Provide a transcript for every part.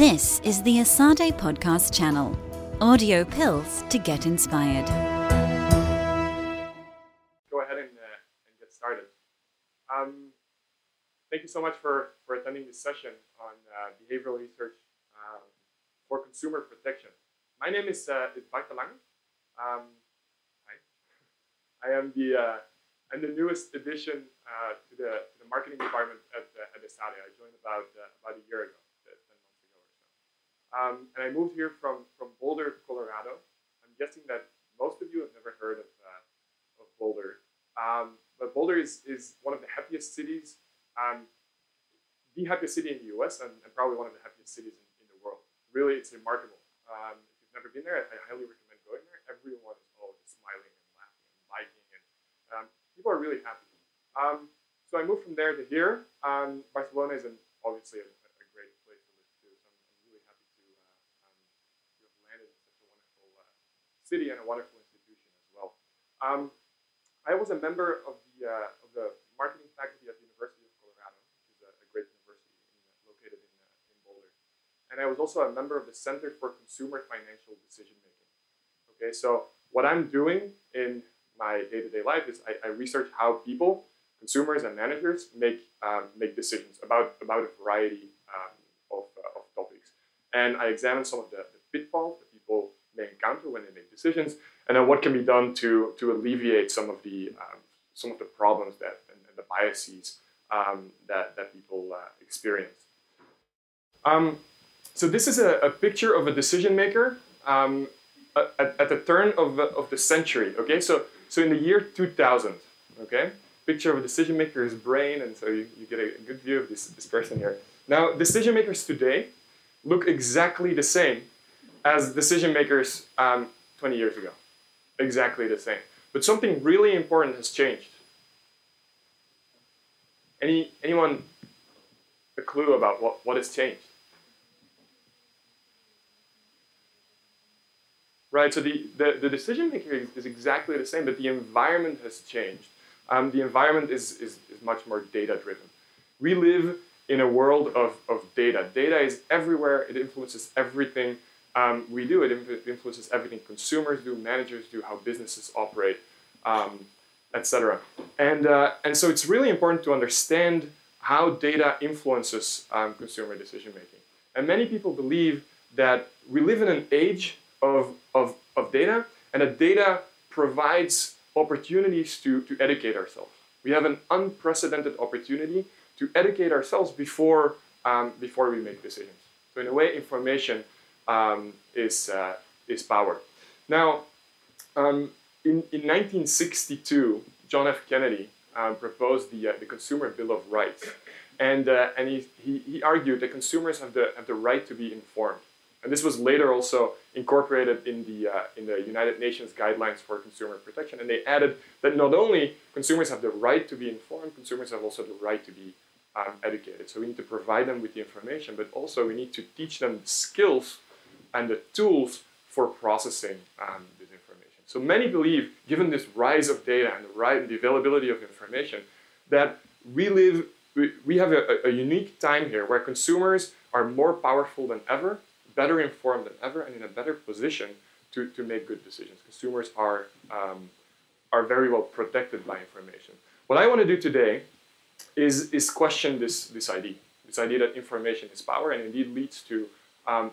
This is the Asade podcast channel, audio pills to get inspired. Go ahead and get started. Thank you so much for attending this session on behavioral research for consumer protection. My name is Baita Lange. Hi. I am I'm the newest addition to the marketing department at Asade. I joined about a year ago, 10 months ago or so. And I moved here from Boulder, Colorado. I'm guessing that most of you have never heard of Boulder. But Boulder is one of the happiest cities, the happiest city in the US, and probably one of the happiest cities in the world. Really, it's remarkable. If you've never been there, I highly recommend going there. Everyone is always smiling and laughing and biking, and people are really happy. So I moved from there to here. Barcelona is obviously a great place to live too. So I'm really happy to have landed in such a wonderful city and a wonderful institution as well. I was a member of the marketing faculty at the University of Colorado, which is a great university located in Boulder, and I was also a member of the Center for Consumer Financial Decision Making. Okay, so what I'm doing in my day-to-day life is I research how people, consumers and managers, make decisions about a variety of topics. And I examine some of the pitfalls that people may encounter when they make decisions, and then what can be done to alleviate some of the problems and the biases that people experience. So this is a picture of a decision maker at the turn of the century. Okay, so in the year 2000. Okay. Picture of a decision maker's brain, and so you get a good view of this person here. Now, decision makers today look exactly the same as decision makers 20 years ago. Exactly the same. But something really important has changed. Anyone a clue about what has changed? Right, so the decision maker is exactly the same, but the environment has changed. The environment is much more data-driven. We live in a world of data. Data is everywhere. It influences everything we do. It influences everything consumers do, managers do, how businesses operate, etc. And so it's really important to understand how data influences consumer decision-making. And many people believe that we live in an age of data, and that data provides opportunities to educate ourselves. We have an unprecedented opportunity to educate ourselves before we make decisions. So in a way, information is power. Now, in 1962, John F. Kennedy proposed the Consumer Bill of Rights, and he argued that consumers have the right to be informed. And this was later also incorporated in the United Nations guidelines for consumer protection, and they added that not only consumers have the right to be informed, consumers have also the right to be educated. So we need to provide them with the information, but also we need to teach them the skills and the tools for processing this information. So many believe, given this rise of data and the availability of information, that we have a unique time here where consumers are more powerful than ever, better informed than ever, and in a better position to make good decisions. Consumers are very well protected by information. What I want to do today is question this idea that information is power and indeed leads to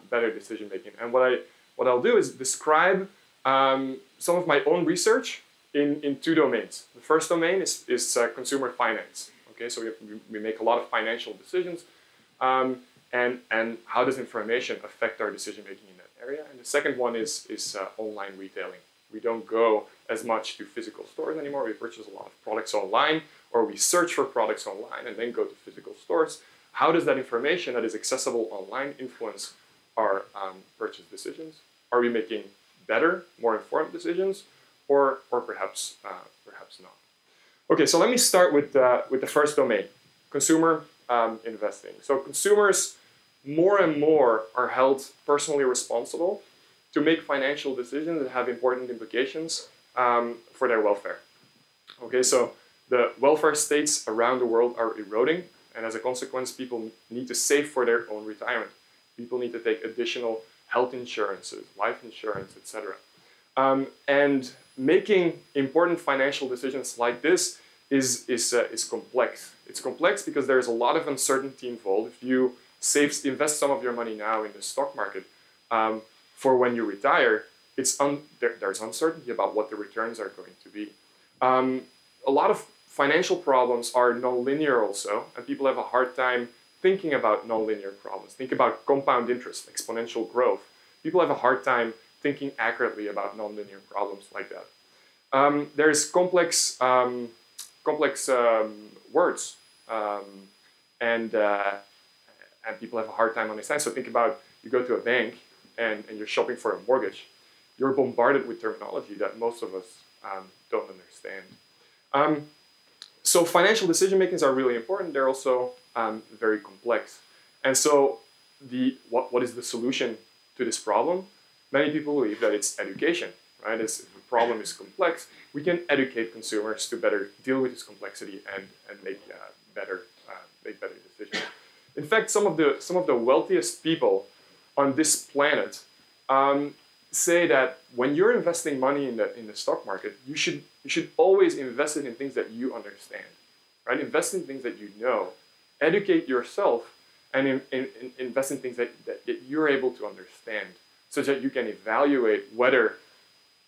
better decision making. And what I'll do is describe some of my own research in two domains. The first domain is consumer finance. Okay, so we make a lot of financial decisions. And how does information affect our decision-making in that area? And the second one is online retailing. We don't go as much to physical stores anymore. We purchase a lot of products online, or we search for products online and then go to physical stores. How does that information that is accessible online influence our purchase decisions? Are we making better, more informed decisions, or perhaps not? Okay, so let me start with the first domain, consumer investing. So consumers more and more are held personally responsible to make financial decisions that have important implications for their welfare. Okay, so the welfare states around the world are eroding, and as a consequence, people need to save for their own retirement. People need to take additional health insurances, life insurance, etc. And making important financial decisions like this is complex. It's complex because there is a lot of uncertainty involved. If you invest some of your money now in the stock market for when you retire, there's uncertainty about what the returns are going to be. A lot of financial problems are nonlinear also, and people have a hard time thinking about nonlinear problems. Think about compound interest, exponential growth. People have a hard time thinking accurately about nonlinear problems like that. There's complex, words, and people have a hard time understanding. So think about, you go to a bank and you're shopping for a mortgage. You're bombarded with terminology that most of us don't understand. So financial decision makings are really important. They're also very complex. And so what is the solution to this problem? Many people believe that it's education, right? If the problem is complex, we can educate consumers to better deal with this complexity and make better decisions. In fact, some of the wealthiest people on this planet say that when you're investing money in the stock market, you should always invest it in things that you understand, right? Invest in things that you know, educate yourself, and invest in things that you're able to understand, so that you can evaluate whether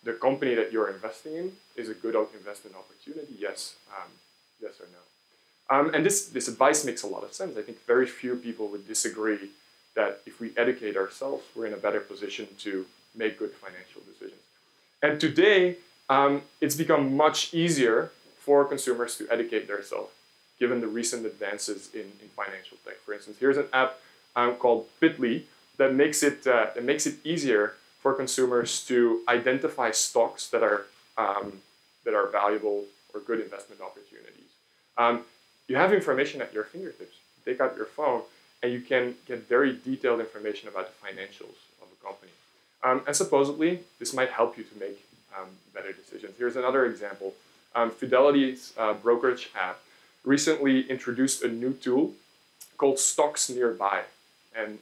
the company that you're investing in is a good investment opportunity, yes or no. And this advice makes a lot of sense. I think very few people would disagree that if we educate ourselves, we're in a better position to make good financial decisions. And today, it's become much easier for consumers to educate themselves, given the recent advances in financial tech. For instance, here's an app called Bitly that makes it easier for consumers to identify stocks that are valuable or good investment opportunities. You have information at your fingertips. You take out your phone, and you can get very detailed information about the financials of a company. And supposedly, this might help you to make better decisions. Here's another example. Fidelity's brokerage app recently introduced a new tool called Stocks Nearby. And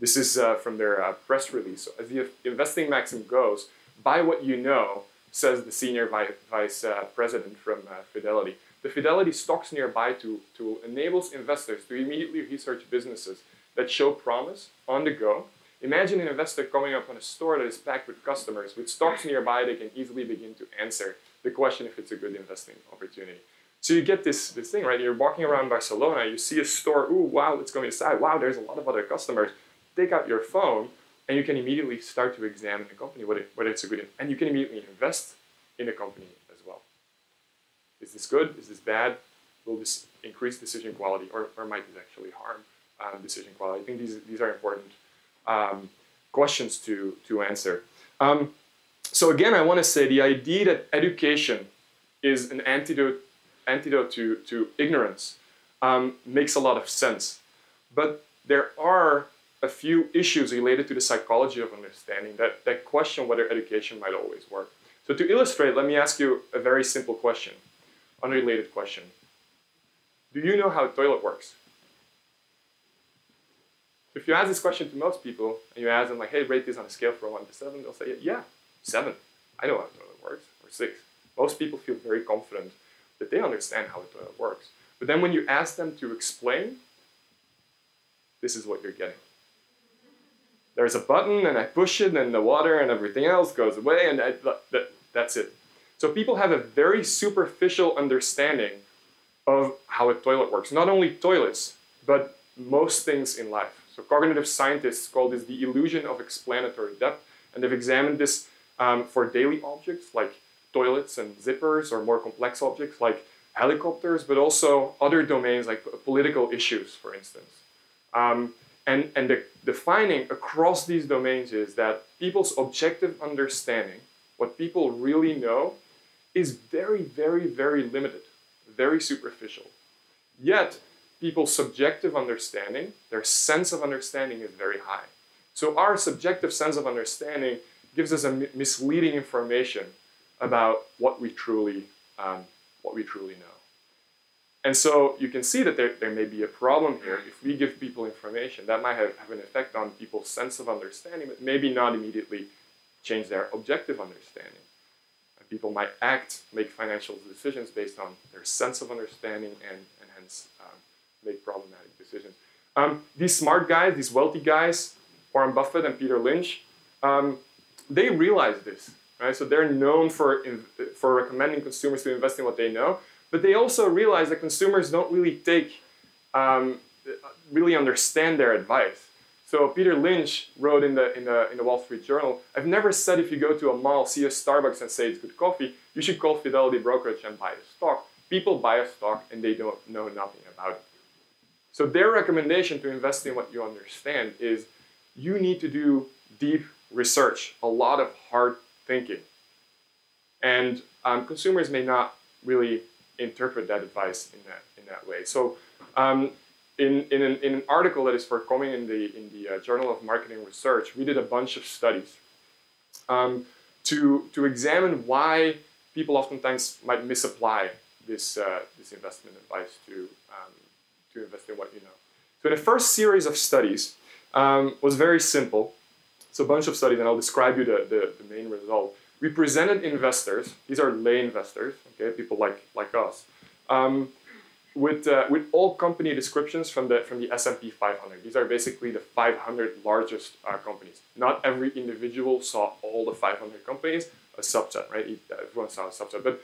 this is from their press release. So, as the investing maxim goes, buy what you know, says the senior vice president from Fidelity. The Fidelity Stocks Nearby tool enables investors to immediately research businesses that show promise on the go. Imagine an investor coming up on a store that is packed with customers. With stocks nearby, they can easily begin to answer the question if it's a good investing opportunity. So you get this thing, right? You're walking around Barcelona, you see a store, ooh, wow, let's go inside. Wow, there's a lot of other customers. Take out your phone, and you can immediately start to examine the company, whether it's a good, and you can immediately invest in the company as well. Is this good? Is this bad? Will this increase decision quality, or might this actually harm decision quality? I think these are important questions to answer. So again, I want to say the idea that education is an antidote to ignorance makes a lot of sense. But there are a few issues related to the psychology of understanding that question whether education might always work. So to illustrate, let me ask you a very simple question, unrelated question. Do you know how a toilet works? If you ask this question to most people, and you ask them, like, hey, rate this on a scale from 1 to 7, they'll say, yeah, 7. I know how a toilet works, or 6. Most people feel very confident that they understand how a toilet works. But then when you ask them to explain, this is what you're getting. There's a button, and I push it, and the water and everything else goes away, and that's it. So people have a very superficial understanding of how a toilet works. Not only toilets, but most things in life. So cognitive scientists call this the illusion of explanatory depth, and they've examined this for daily objects like toilets and zippers, or more complex objects like helicopters, but also other domains like political issues, for instance. And the finding across these domains is that people's objective understanding, what people really know, is very, very, very limited, very superficial. Yet, people's subjective understanding, their sense of understanding, is very high. So our subjective sense of understanding gives us a misleading information about what we truly know. And so you can see that there may be a problem here. If we give people information, that might have an effect on people's sense of understanding, but maybe not immediately change their objective understanding. People might make financial decisions based on their sense of understanding and hence make problematic decisions. These smart guys, these wealthy guys, Warren Buffett and Peter Lynch, they realize this, right? So they're known for recommending consumers to invest in what they know, but they also realize that consumers don't really really understand their advice. So Peter Lynch wrote in the Wall Street Journal, "I've never said if you go to a mall, see a Starbucks and say it's good coffee, you should call Fidelity Brokerage and buy the stock. People buy a stock and they don't know nothing about it." So their recommendation to invest in what you understand is you need to do deep research, a lot of hard thinking. And consumers may not really interpret that advice in that way. So In an article that is forthcoming in the Journal of Marketing Research, we did a bunch of studies to examine why people oftentimes might misapply this investment advice to invest in what you know. So the first series of studies was very simple. It's a bunch of studies, and I'll describe you the main result. We presented investors, these are lay investors, okay, people like us, with all company descriptions from the S&P 500. These are basically the 500 largest companies. Not every individual saw all the 500 companies, a subset, right? Everyone saw a subset. But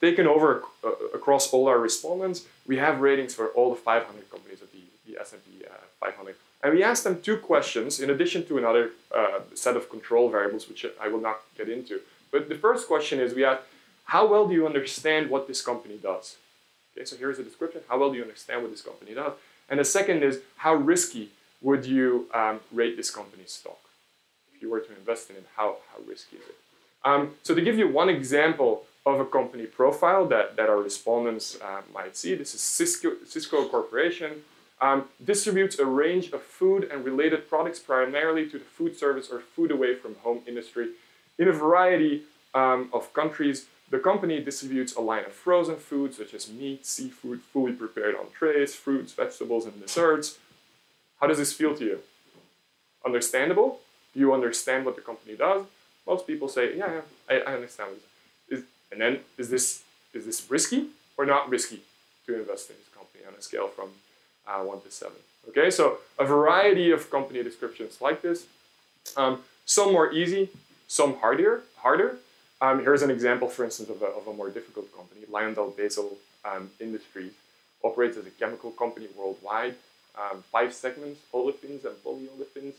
taken over across all our respondents, we have ratings for all the 500 companies of the S&P 500. And we asked them two questions in addition to another set of control variables, which I will not get into. But the first question is we asked, how well do you understand what this company does? Okay, so here's a description. How well do you understand what this company does? And the second is, how risky would you rate this company's stock? If you were to invest in it, how risky is it? So to give you one example of a company profile that our respondents might see, this is Cisco Corporation. Distributes a range of food and related products primarily to the food service or food away from home industry in a variety of countries. The company distributes a line of frozen foods such as meat, seafood, fully prepared entrees, fruits, vegetables, and desserts. How does this feel to you? Understandable? Do you understand what the company does? Most people say, yeah, I understand what it is. And then, is this risky or not risky to invest in this company on a scale from 1 to 7? Okay, so a variety of company descriptions like this. Some more easy, some harder. Here's an example, for instance, of a more difficult company. Liondale Basil Industries operates as a chemical company worldwide. 5 segments, olefins and polyolefins,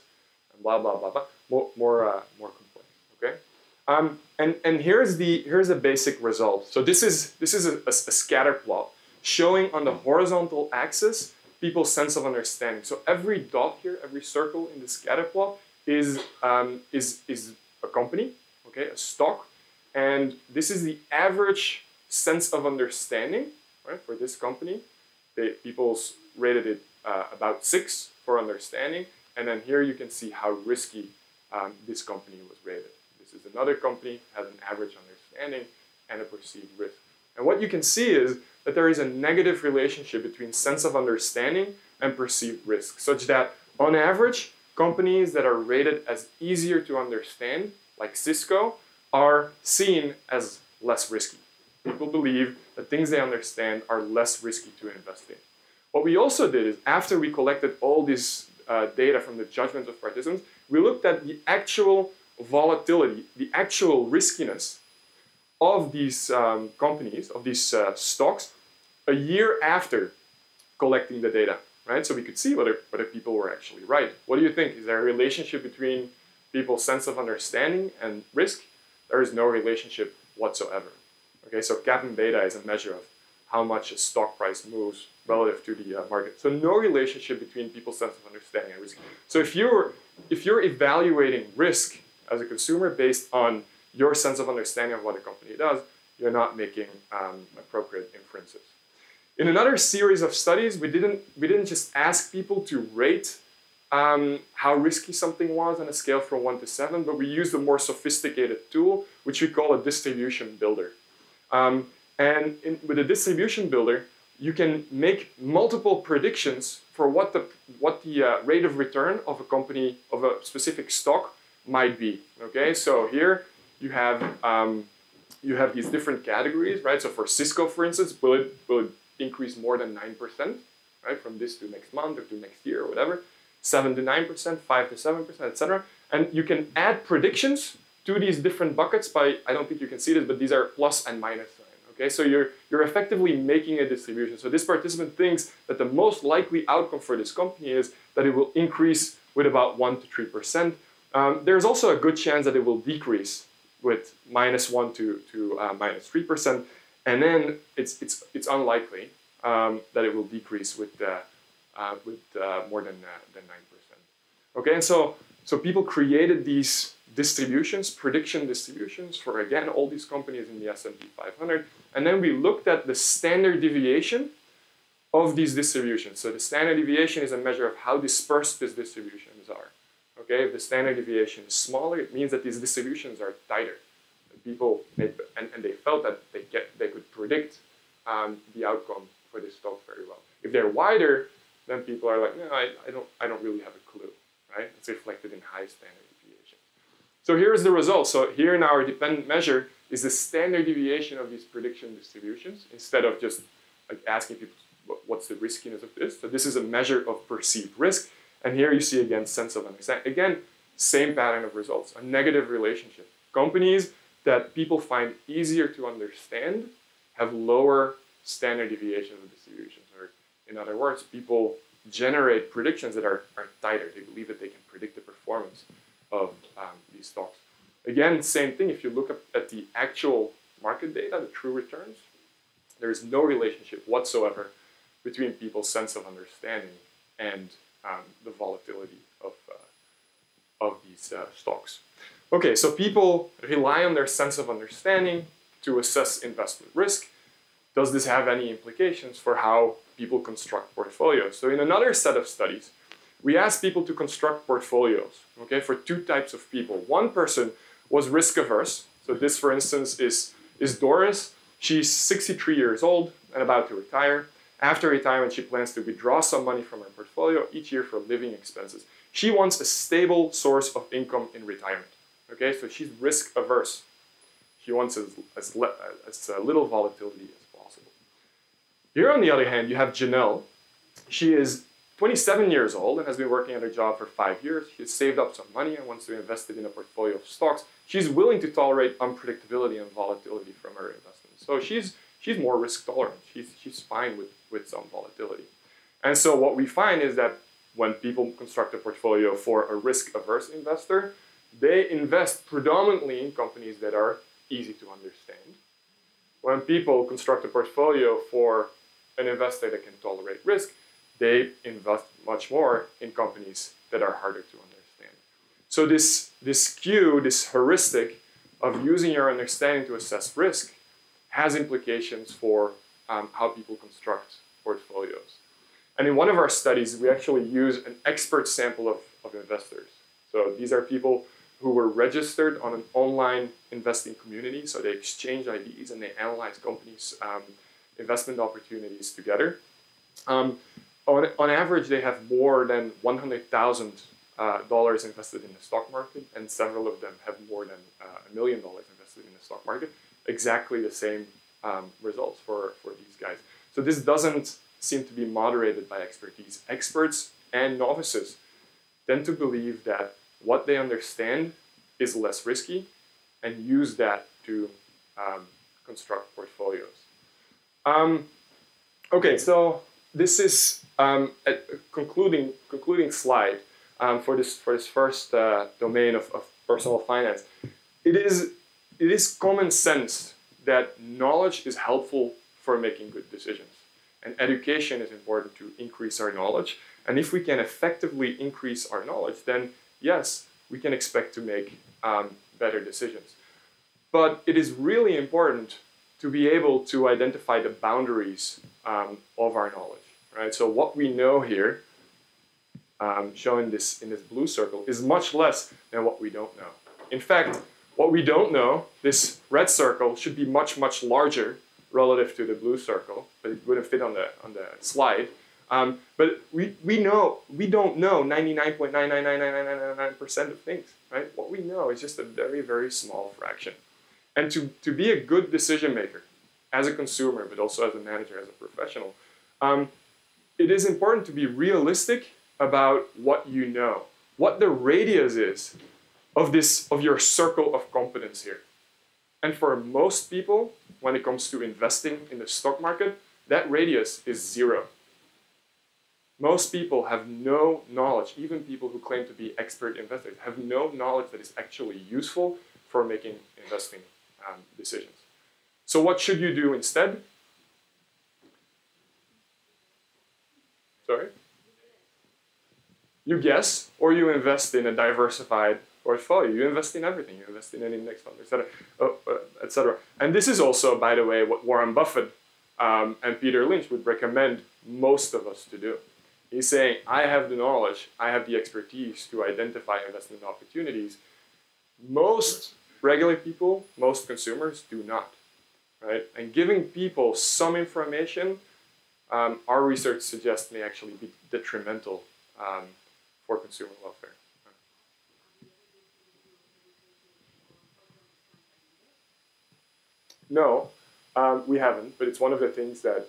and blah, blah, blah, blah. More complex, okay? And here's a basic result. So this is a scatter plot showing on the horizontal axis people's sense of understanding. So every dot here, every circle in the scatter plot is a company, okay, a stock. And this is the average sense of understanding, right, for this company. People rated it about 6 for understanding. And then here you can see how risky this company was rated. This is another company, has an average understanding and a perceived risk. And what you can see is that there is a negative relationship between sense of understanding and perceived risk, such that on average, companies that are rated as easier to understand, like Cisco, are seen as less risky. People believe that things they understand are less risky to invest in. What we also did is, after we collected all this data from the judgments of participants, we looked at the actual volatility, the actual riskiness of these companies, of these stocks, a year after collecting the data, right? So we could see whether people were actually right. What do you think? Is there a relationship between people's sense of understanding and risk? There is no relationship whatsoever. Okay, so CAPM beta is a measure of how much a stock price moves relative to the market. So no relationship between people's sense of understanding and risk. So if you're evaluating risk as a consumer based on your sense of understanding of what a company does, you're not making appropriate inferences. In another series of studies, we didn't just ask people to rate how risky something was on a scale from 1 to 7, but we used a more sophisticated tool, which we call a distribution builder. And with a distribution builder, you can make multiple predictions for what the rate of return of a company, of a specific stock might be. Okay, so here you have these different categories, right? So for Cisco, for instance, will it increase more than 9%, right? From this to next month or to next year or whatever, 7 to 9%, 5 to 7%, etc. And you can add predictions to these different buckets by, I don't think you can see this, but these are plus and minus sign. Okay, so you're effectively making a distribution. So this participant thinks that the most likely outcome for this company is that it will increase with about 1 to 3%. There's also a good chance that it will decrease with minus 1 to minus 3%, and then it's unlikely that it will decrease with more than 9%. Okay, and so people created these distributions, prediction distributions for, again, all these companies in the S&P 500. And then we looked at the standard deviation of these distributions. So the standard deviation is a measure of how dispersed these distributions are. Okay, if the standard deviation is smaller, it means that these distributions are tighter. People, and they felt that they could predict the outcome for this stock very well. If they're wider, then people are like, no, I don't really have a clue, right? It's reflected in high standard deviation. So here is the result. So here in our dependent measure is the standard deviation of these prediction distributions, instead of just like asking people what's the riskiness of this. So this is a measure of perceived risk. And here you see again sense of understanding. Again, same pattern of results, a negative relationship. Companies that people find easier to understand have lower standard deviation of distributions. Or in other words, people generate predictions that are tighter. They believe that they can predict the performance of these stocks. Again, same thing. If you look at the actual market data, the true returns, there is no relationship whatsoever between people's sense of understanding and the volatility of these stocks. Okay, so people rely on their sense of understanding to assess investment risk. Does this have any implications for how people construct portfolios? So in another set of studies, we asked people to construct portfolios, okay, for two types of people. One person was risk averse. So this, for instance, is Doris. She's 63 years old and about to retire. After retirement, she plans to withdraw some money from her portfolio each year for living expenses. She wants a stable source of income in retirement. Okay, so she's risk averse. She wants as little volatility as possible. Here, on the other hand, you have Janelle. She is 27 years old and has been working at her job for 5 years. She has saved up some money and wants to invest it in a portfolio of stocks. She's willing to tolerate unpredictability and volatility from her investments. So she's more risk tolerant. She's fine with some volatility. And so what we find is that when people construct a portfolio for a risk-averse investor, they invest predominantly in companies that are easy to understand. When people construct a portfolio for an investor that can tolerate risk, they invest much more in companies that are harder to understand. So this skew, this heuristic of using your understanding to assess risk has implications for how people construct portfolios. And in one of our studies, we actually use an expert sample of investors. So these are people who were registered on an online investing community. So they exchange ideas and they analyze companies' investment opportunities together. On average, they have more than $100,000 invested in the stock market, and several of them have more than $1 million invested in the stock market. Exactly the same results for these guys. So this doesn't seem to be moderated by expertise. Experts and novices tend to believe that what they understand is less risky and use that to construct portfolios. Okay, so this is a concluding slide for this first domain of personal finance. It is common sense that knowledge is helpful for making good decisions. And education is important to increase our knowledge. And if we can effectively increase our knowledge, then yes, we can expect to make better decisions. But it is really important to be able to identify the boundaries of our knowledge. Right? So what we know here, shown in this blue circle, is much less than what we don't know. In fact, what we don't know, this red circle, should be much, much larger relative to the blue circle, but it wouldn't fit on the slide. But we don't know 99.9999999% of things, right? What we know is just a very, very small fraction. And to be a good decision maker, as a consumer, but also as a manager, as a professional, it is important to be realistic about what you know, what the radius is of this, of your circle of competence here. And for most people, when it comes to investing in the stock market, that radius is zero. Most people have no knowledge, even people who claim to be expert investors, have no knowledge that is actually useful for making investing decisions. So what should you do instead? Sorry? You guess, or you invest in a diversified portfolio. You invest in everything. You invest in an index fund, etc., etc. And this is also, by the way, what Warren Buffett and Peter Lynch would recommend most of us to do. He's saying, I have the knowledge, I have the expertise to identify investment opportunities. Most regular people, most consumers do not. Right? And giving people some information, our research suggests may actually be detrimental for consumer welfare. No, we haven't, but it's one of the things that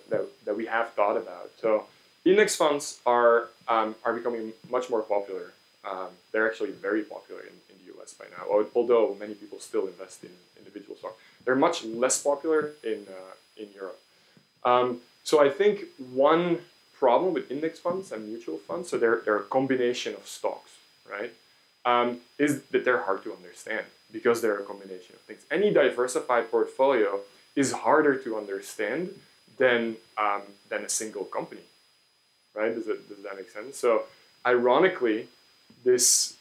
we have thought about. So index funds are becoming much more popular. They're actually very popular in the US by now, although many people still invest in individual stocks. They're much less popular in Europe. So I think one problem with index funds and mutual funds, so they're a combination of stocks, right? Is that they're hard to understand because they're a combination of things. Any diversified portfolio is harder to understand than a single company, right? Does that make sense? So ironically, this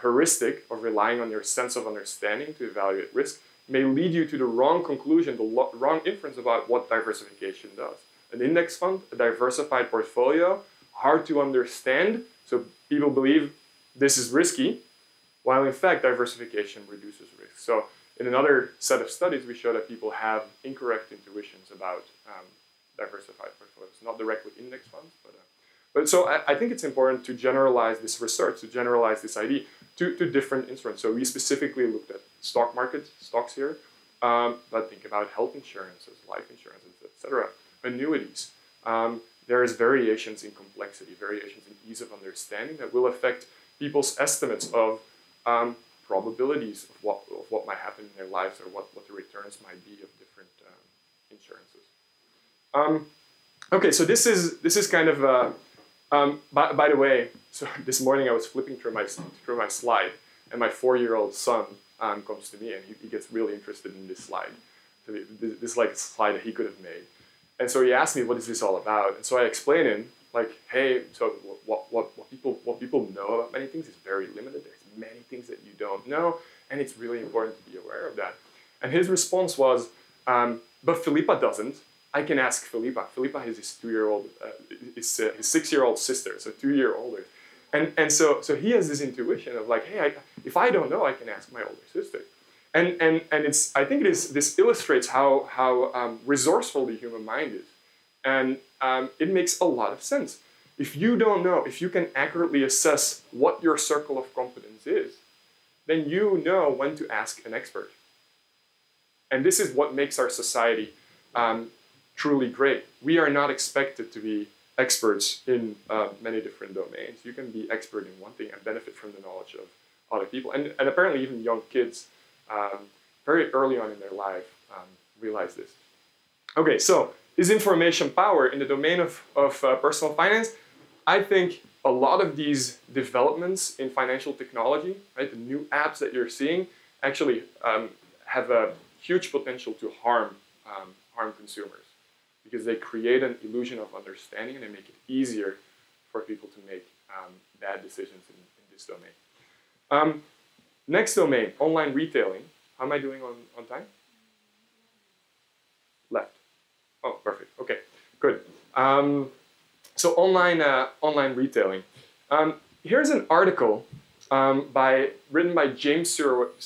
heuristic of relying on your sense of understanding to evaluate risk may lead you to the wrong conclusion, the wrong inference about what diversification does. An index fund, a diversified portfolio, hard to understand, so people believe this is risky, while in fact diversification reduces risk. So in another set of studies, we show that people have incorrect intuitions about diversified portfolios, not directly index funds, but so I think it's important to generalize this research, to generalize this idea to different instruments. So we specifically looked at stock markets, stocks here, but think about health insurances, life insurances, etc., annuities. There is variations in complexity, variations in ease of understanding that will affect people's estimates of probabilities of what might happen in their lives or what the returns might be of different insurances. Okay, so this is kind of by the way, so this morning I was flipping through my slide, and my 4-year-old son comes to me, and he gets really interested in this slide. So this is like a slide that he could have made, and so he asked me, "What is this all about?" And so I explained him, like, "Hey, so what people know about many things is very limited. There's many things that you don't know, and it's really important to be aware of that." And his response was, "But Filippa doesn't. I can ask Filippa." Filippa is his 2-year-old, his 6-year-old sister, so 2 years older. And so he has this intuition of like, hey, if I don't know, I can ask my older sister. And it's, I think it is, this illustrates how resourceful the human mind is. And it makes a lot of sense. If you don't know, if you can accurately assess what your circle of competence is, then you know when to ask an expert. And this is what makes our society truly great. We are not expected to be experts in many different domains. You can be expert in one thing and benefit from the knowledge of other people. And apparently even young kids, very early on in their life, realize this. Okay, so is information power in the domain of personal finance? I think a lot of these developments in financial technology, right, the new apps that you're seeing, actually have a huge potential to harm consumers, because they create an illusion of understanding and they make it easier for people to make bad decisions in this domain. Next domain, online retailing. How am I doing on time? Left. Oh, perfect. Okay, good. So online retailing. Here's an article written by James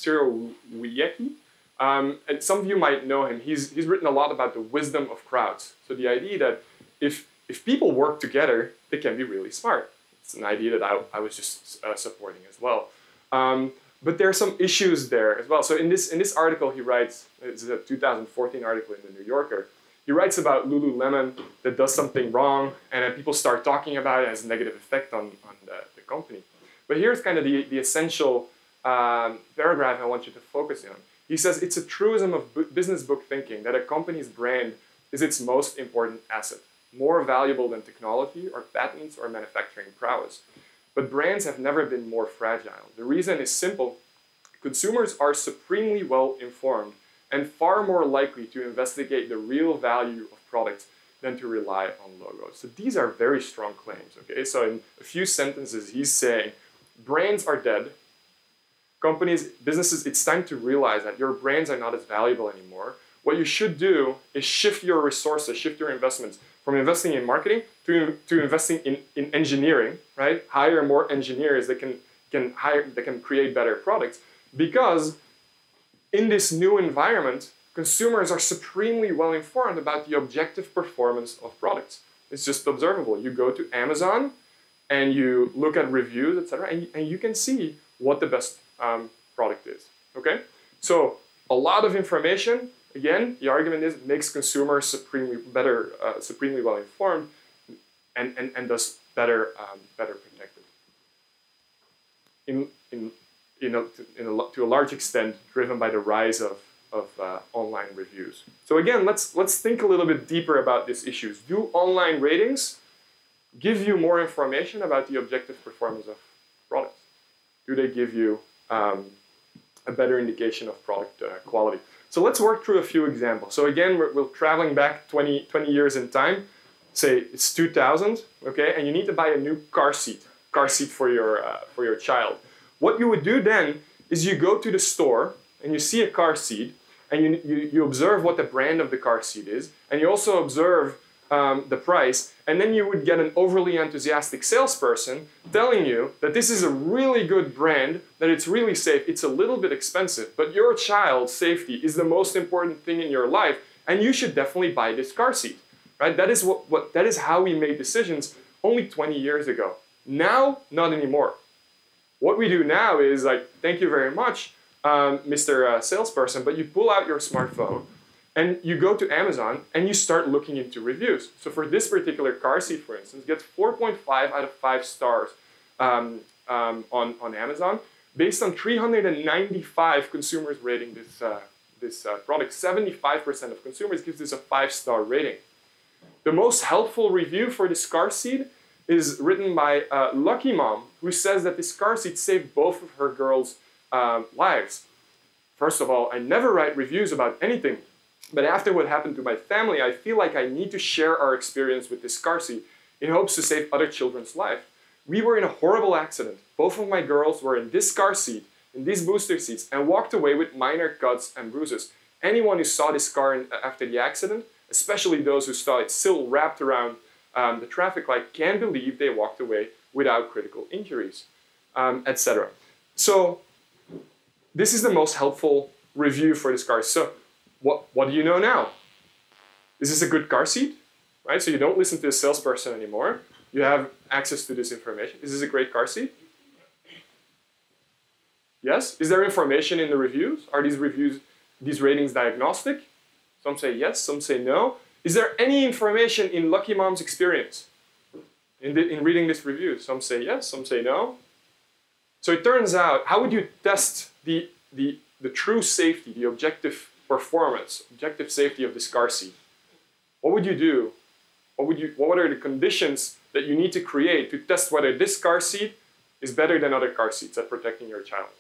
Surowiecki And some of you might know him. He's written a lot about the wisdom of crowds. So the idea that if people work together, they can be really smart. It's an idea that I was just supporting as well. But there are some issues there as well. So in this article he writes, it's a 2014 article in The New Yorker, he writes about Lululemon that does something wrong, and then people start talking about it, it has a negative effect on the company. But here's kind of the essential paragraph I want you to focus on. He says, it's a truism of business book thinking that a company's brand is its most important asset, more valuable than technology or patents or manufacturing prowess. But brands have never been more fragile. The reason is simple. Consumers are supremely well informed and far more likely to investigate the real value of products than to rely on logos. So these are very strong claims, okay? So in a few sentences, he's saying, brands are dead. Companies, businesses, it's time to realize that your brands are not as valuable anymore. What you should do is shift your resources, shift your investments from investing in marketing to investing in engineering, right? Hire more engineers that can create better products, because in this new environment, consumers are supremely well informed about the objective performance of products. It's just observable. You go to Amazon and you look at reviews, etc., and you can see what the best product is, okay? So a lot of information. Again, the argument is it makes consumers supremely well informed and thus better protected. To a large extent, driven by the rise of online reviews. So again, let's think a little bit deeper about these issues. Do online ratings give you more information about the objective performance of products? Do they give you a better indication of product quality? So let's work through a few examples. So again, we're traveling back 20 years in time. Say it's 2000, okay, and you need to buy a new car seat for your child. What you would do then is you go to the store and you see a car seat, and you observe what the brand of the car seat is, and you also observe the price, and then you would get an overly enthusiastic salesperson telling you that this is a really good brand, that it's really safe, it's a little bit expensive, but your child's safety is the most important thing in your life, and you should definitely buy this car seat, right? That is that is how we made decisions only 20 years ago. Now, not anymore. What we do now is like, thank you very much, Mr. Salesperson, but you pull out your smartphone and you go to Amazon and you start looking into reviews. So for this particular car seat, for instance, gets 4.5 out of 5 stars on Amazon, based on 395 consumers rating this product. 75% of consumers gives this a 5-star rating. The most helpful review for this car seat is written by Lucky Mom, who says that this car seat saved both of her girls' lives. First of all, I never write reviews about anything, but after what happened to my family, I feel like I need to share our experience with this car seat in hopes to save other children's life. We were in a horrible accident. Both of my girls were in this car seat, in these booster seats, and walked away with minor cuts and bruises. Anyone who saw this car after the accident, especially those who saw it still wrapped around the traffic light, can't believe they walked away without critical injuries, etc. So this is the most helpful review for this car. So what do you know now? Is this a good car seat? Right? So you don't listen to a salesperson anymore. You have access to this information. Is this a great car seat? Yes. Is there information in the reviews? Are these reviews, these ratings diagnostic? Some say yes, some say no. Is there any information in Lucky Mom's experience in reading this review? Some say yes, some say no. So it turns out, how would you test the true safety, the objective performance, objective safety of this car seat? What would you do? What are the conditions that you need to create to test whether this car seat is better than other car seats at protecting your child?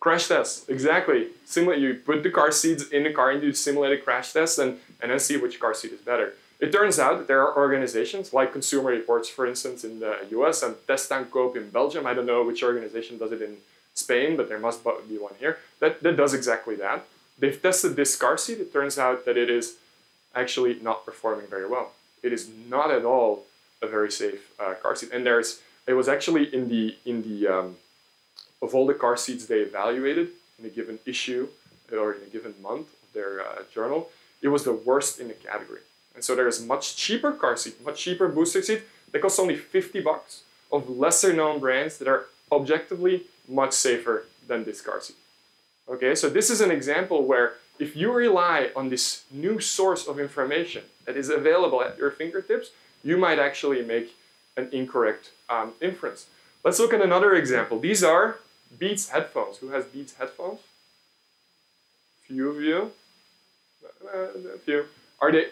Crash tests, exactly. You put the car seats in the car and do simulated crash tests and then see which car seat is better. It turns out that there are organizations like Consumer Reports, for instance, in the US, and Test Tank Cope in Belgium. I don't know which organization does it in Spain, but there must be one here that does exactly that. They've tested this car seat. It turns out that it is actually not performing very well. It is not at all a very safe car seat. And it was actually in the of all the car seats they evaluated in a given issue or in a given month of their journal, it was the worst in the category. And so there is much cheaper car seat, much cheaper booster seat that costs only $50 of lesser known brands that are objectively much safer than this car seat. Okay, so this is an example where if you rely on this new source of information that is available at your fingertips, you might actually make an incorrect inference. Let's look at another example. These are Beats headphones. Who has Beats headphones? Few of you. A few.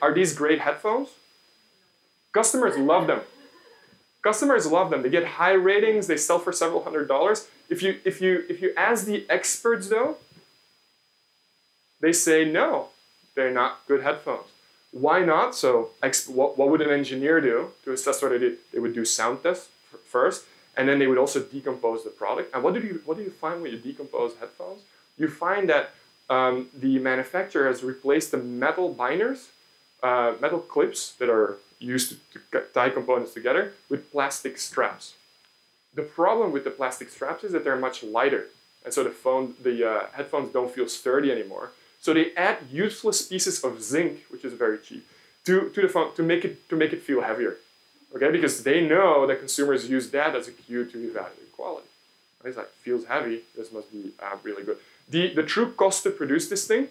Are these great headphones? Customers love them. Customers love them. They get high ratings. They sell for several $100s. If you ask the experts though, they say no, they're not good headphones. Why not? So what would an engineer do to assess what they did? They would do sound tests first, and then they would also decompose the product. And what do you find when you decompose headphones? You find that the manufacturer has replaced the metal binders, metal clips that are used to tie components together, with plastic straps. The problem with the plastic straps is that they're much lighter, and so the headphones don't feel sturdy anymore. So they add useless pieces of zinc, which is very cheap, to the phone to make it feel heavier. Okay, because they know that consumers use that as a cue to evaluate quality. It's like, feels heavy, this must be really good. The true cost to produce this thing,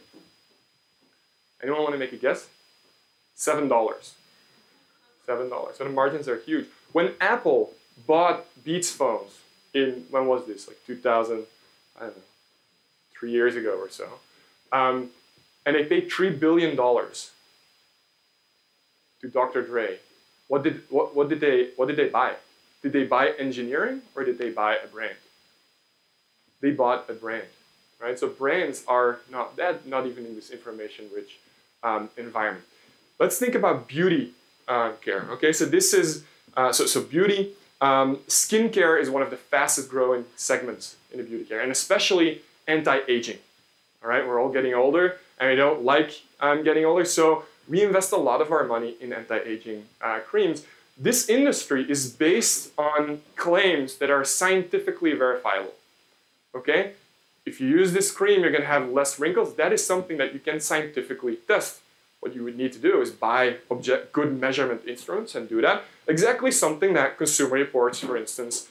anyone want to make a guess? $7. $7. So the margins are huge. When Apple bought Beats phones in, when was this? Like 2000, I don't know, 3 years ago or so. And they paid $3 billion to Dr. Dre. What did they buy? Did they buy engineering or did they buy a brand? They bought a brand, right? So brands are not that, not even in this information-rich environment. Let's think about beauty care. Okay, so this is so beauty. Skincare is one of the fastest-growing segments in the beauty care, and especially anti-aging. All right, we're all getting older, and we don't like getting older, so we invest a lot of our money in anti-aging creams. This industry is based on claims that are scientifically verifiable. Okay, if you use this cream, you're going to have less wrinkles. That is something that you can scientifically test. What you would need to do is buy good measurement instruments and do that. Exactly something that Consumer Reports, for instance,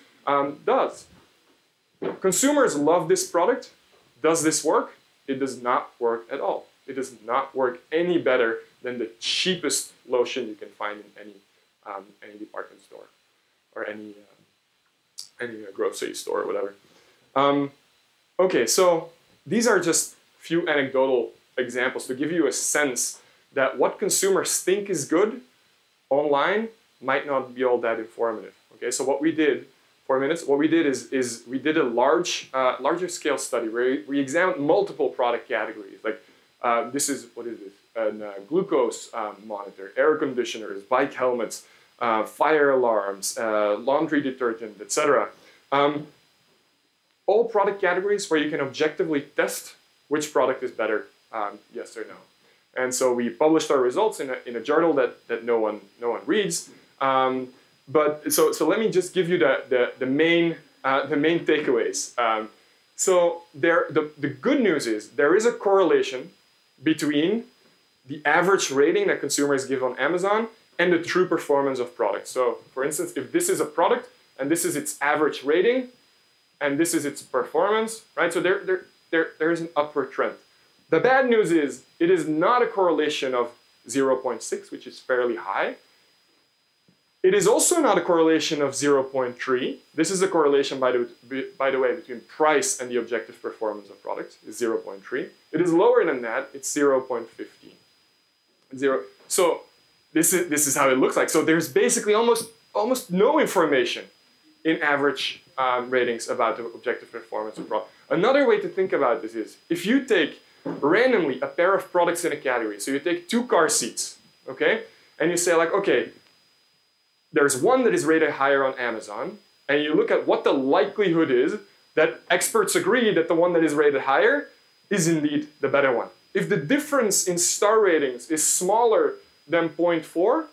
does. Consumers love this product. Does this work? It does not work at all. It does not work any better than the cheapest lotion you can find in any department store or any grocery store or whatever. Okay, so these are just a few anecdotal examples to give you a sense that what consumers think is good online might not be all that informative. Okay, so what we did, 4 minutes, what we did is we did a larger scale study where we examined multiple product categories. Like this is, what is this? An glucose monitor, air conditioners, bike helmets, fire alarms, laundry detergent, etc. All product categories where you can objectively test which product is better, yes or no. And so we published our results in a journal that no one reads. But so let me just give you the main takeaways. So the good news is there is a correlation between the average rating that consumers give on Amazon and the true performance of products. So for instance, if this is a product and this is its average rating and this is its performance, right? So there is an upward trend. The bad news is it is not a correlation of 0.6, which is fairly high. It is also not a correlation of 0.3. This is a correlation, by the way, between price and the objective performance of products, is 0.3. It is lower than that, it's 0.15. So this is how it looks like. So there's basically almost no information in average ratings about the objective performance of products. Another way to think about this is, if you take randomly a pair of products in a category, so you take two car seats, okay, and you say like, okay, there's one that is rated higher on Amazon, and you look at what the likelihood is that experts agree that the one that is rated higher is indeed the better one. If the difference in star ratings is smaller than 0.4,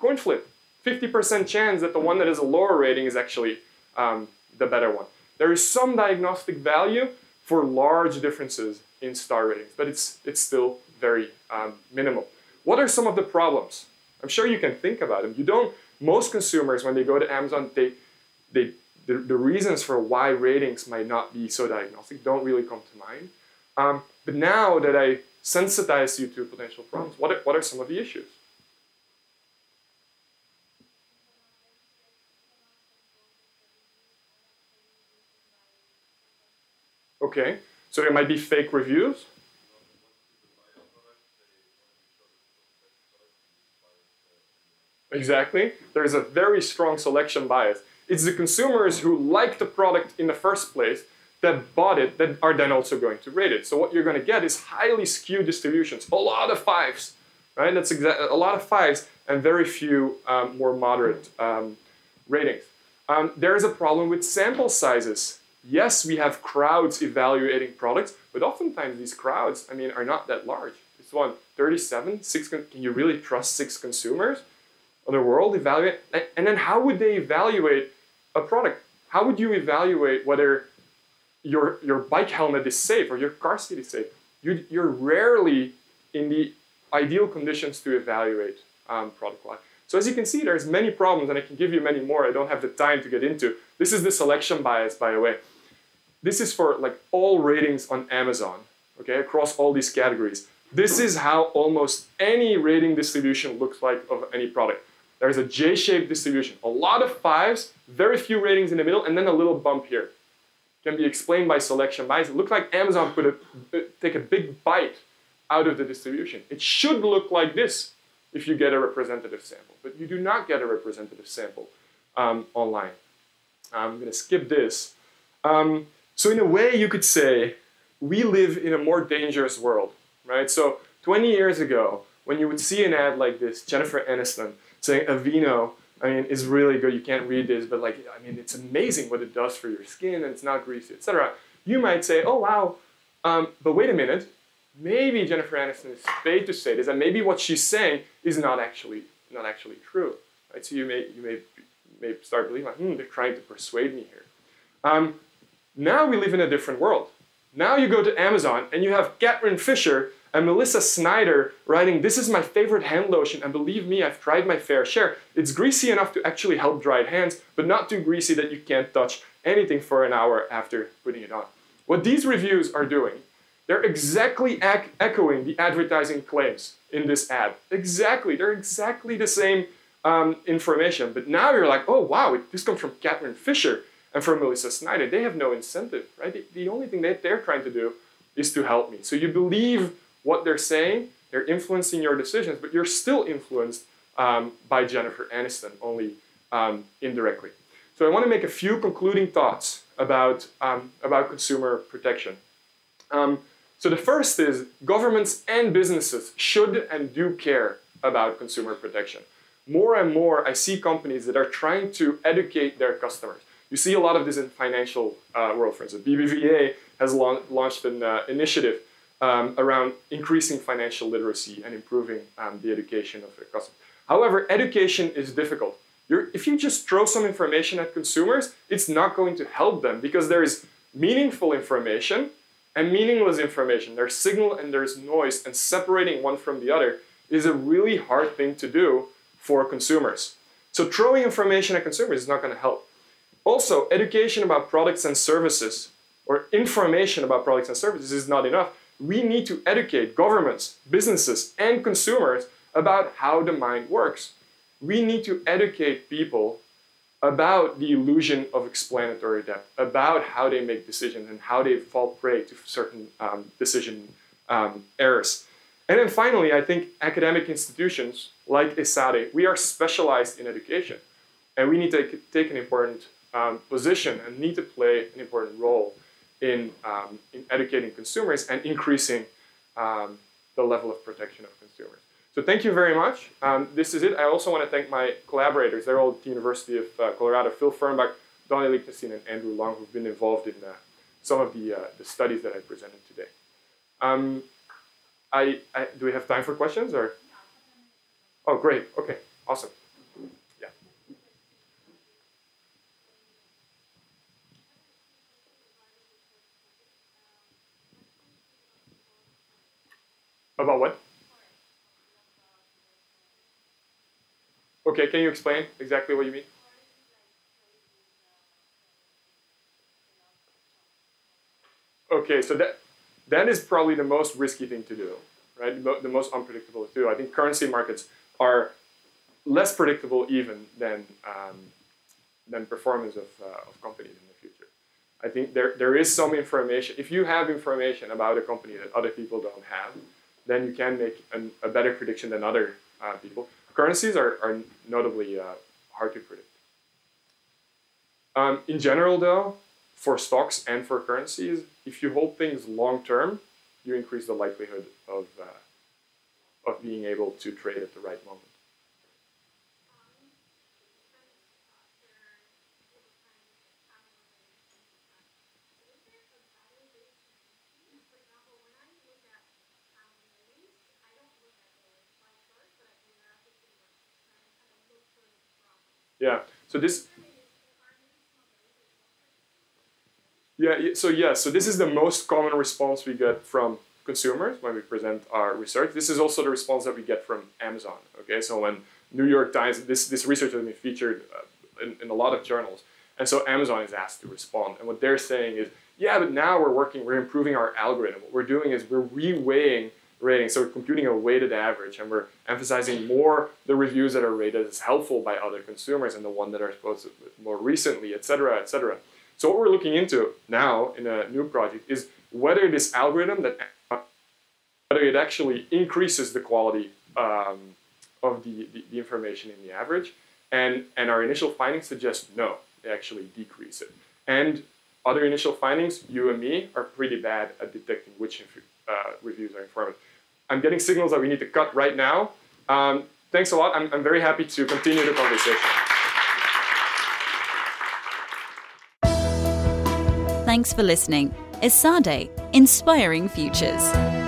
coin flip. 50% chance that the one that is a lower rating is actually the better one. There is some diagnostic value for large differences in star ratings, but it's still very minimal. What are some of the problems? I'm sure you can think about them. You don't, most consumers, when they go to Amazon, the reasons for why ratings might not be so diagnostic don't really come to mind. But now that I sensitize you to potential problems, what are some of the issues? Okay, so there might be fake reviews. Exactly. There's a very strong selection bias. It's the consumers who like the product in the first place that bought it that are then also going to rate it. So what you're going to get is highly skewed distributions, a lot of fives, right? That's a lot of fives and very few more moderate ratings. There is a problem with sample sizes. Yes, we have crowds evaluating products, but oftentimes these crowds, I mean, are not that large. It's 37, can you really trust 6 consumers? Of the world evaluate, and then how would they evaluate a product? How would you evaluate whether your bike helmet is safe or your car seat is safe? You're rarely in the ideal conditions to evaluate product quality. So as you can see, there's many problems, and I can give you many more. I don't have the time to get into. This is the selection bias, by the way. This is for like all ratings on Amazon, okay, across all these categories. This is how almost any rating distribution looks like of any product. There's a J-shaped distribution, a lot of fives, very few ratings in the middle, and then a little bump here. Can be explained by selection bias. It looks like Amazon take a big bite out of the distribution. It should look like this if you get a representative sample, but you do not get a representative sample online. I'm gonna skip this. So in a way you could say, we live in a more dangerous world, right? So 20 years ago, when you would see an ad like this, Jennifer Aniston, saying Aveeno, I mean, is really good. You can't read this, but like, I mean, it's amazing what it does for your skin and it's not greasy, etc. You might say, oh, wow, but wait a minute. Maybe Jennifer Aniston is paid to say this, and maybe what she's saying is not actually true. Right? So you may start believing, like, they're trying to persuade me here. Now we live in a different world. Now you go to Amazon and you have Catherine Fisher and Melissa Snyder writing, this is my favorite hand lotion, and believe me, I've tried my fair share. It's greasy enough to actually help dried hands, but not too greasy that you can't touch anything for an hour after putting it on. What these reviews are doing, they're exactly echoing the advertising claims in this ad. Exactly, they're exactly the same information, but now you're like, oh wow, this comes from Catherine Fisher and from Melissa Snyder. They have no incentive, right? The only thing that they're trying to do is to help me. So you believe what they're saying, they're influencing your decisions, but you're still influenced by Jennifer Aniston, only indirectly. So I want to make a few concluding thoughts about consumer protection. So the first is governments and businesses should and do care about consumer protection. More and more, I see companies that are trying to educate their customers. You see a lot of this in the financial world, for instance. BBVA has launched an initiative around increasing financial literacy and improving the education of their customers. However, education is difficult. If you just throw some information at consumers, it's not going to help them because there is meaningful information and meaningless information. There's signal and there's noise, and separating one from the other is a really hard thing to do for consumers. So throwing information at consumers is not going to help. Also, education about products and services, or information about products and services, is not enough. We need to educate governments, businesses, and consumers about how the mind works. We need to educate people about the illusion of explanatory depth, about how they make decisions and how they fall prey to certain decision errors. And then finally, I think academic institutions like Asade, we are specialized in education, and we need to take an important position and need to play an important role in educating consumers and increasing the level of protection of consumers. So thank you very much. This is it. I also want to thank my collaborators. They're all at the University of Colorado, Phil Fernbach, Donnie Lichtenstein, and Andrew Long, who've been involved in some of the studies that I presented today. Do we have time for questions? Or? Oh, great. Okay, awesome. About what? Okay, can you explain exactly what you mean? Okay, so that is probably the most risky thing to do, right? The most unpredictable to do. I think currency markets are less predictable even than performance of companies in the future. I think there is some information. If you have information about a company that other people don't have, then you can make a better prediction than other people. Currencies are notably hard to predict. In general, though, for stocks and for currencies, if you hold things long term, you increase the likelihood of being able to trade at the right moment. Yeah. So this. So this is the most common response we get from consumers when we present our research. This is also the response that we get from Amazon. Okay, so when New York Times, this research has been featured in a lot of journals, and so Amazon is asked to respond, and what they're saying is, yeah, but now we're improving our algorithm. What we're doing is we're reweighting ratings, so we're computing a weighted average, and we're emphasizing more the reviews that are rated as helpful by other consumers and the ones that are exposed more recently, et cetera, et cetera. So what we're looking into now in a new project is whether this algorithm, whether it actually increases the quality of the information in the average. And our initial findings suggest no, they actually decrease it. And other initial findings, you and me, are pretty bad at detecting which reviews are informative. I'm getting signals that we need to cut right now. Thanks a lot. I'm very happy to continue the conversation. Thanks for listening. Asade, Inspiring Futures.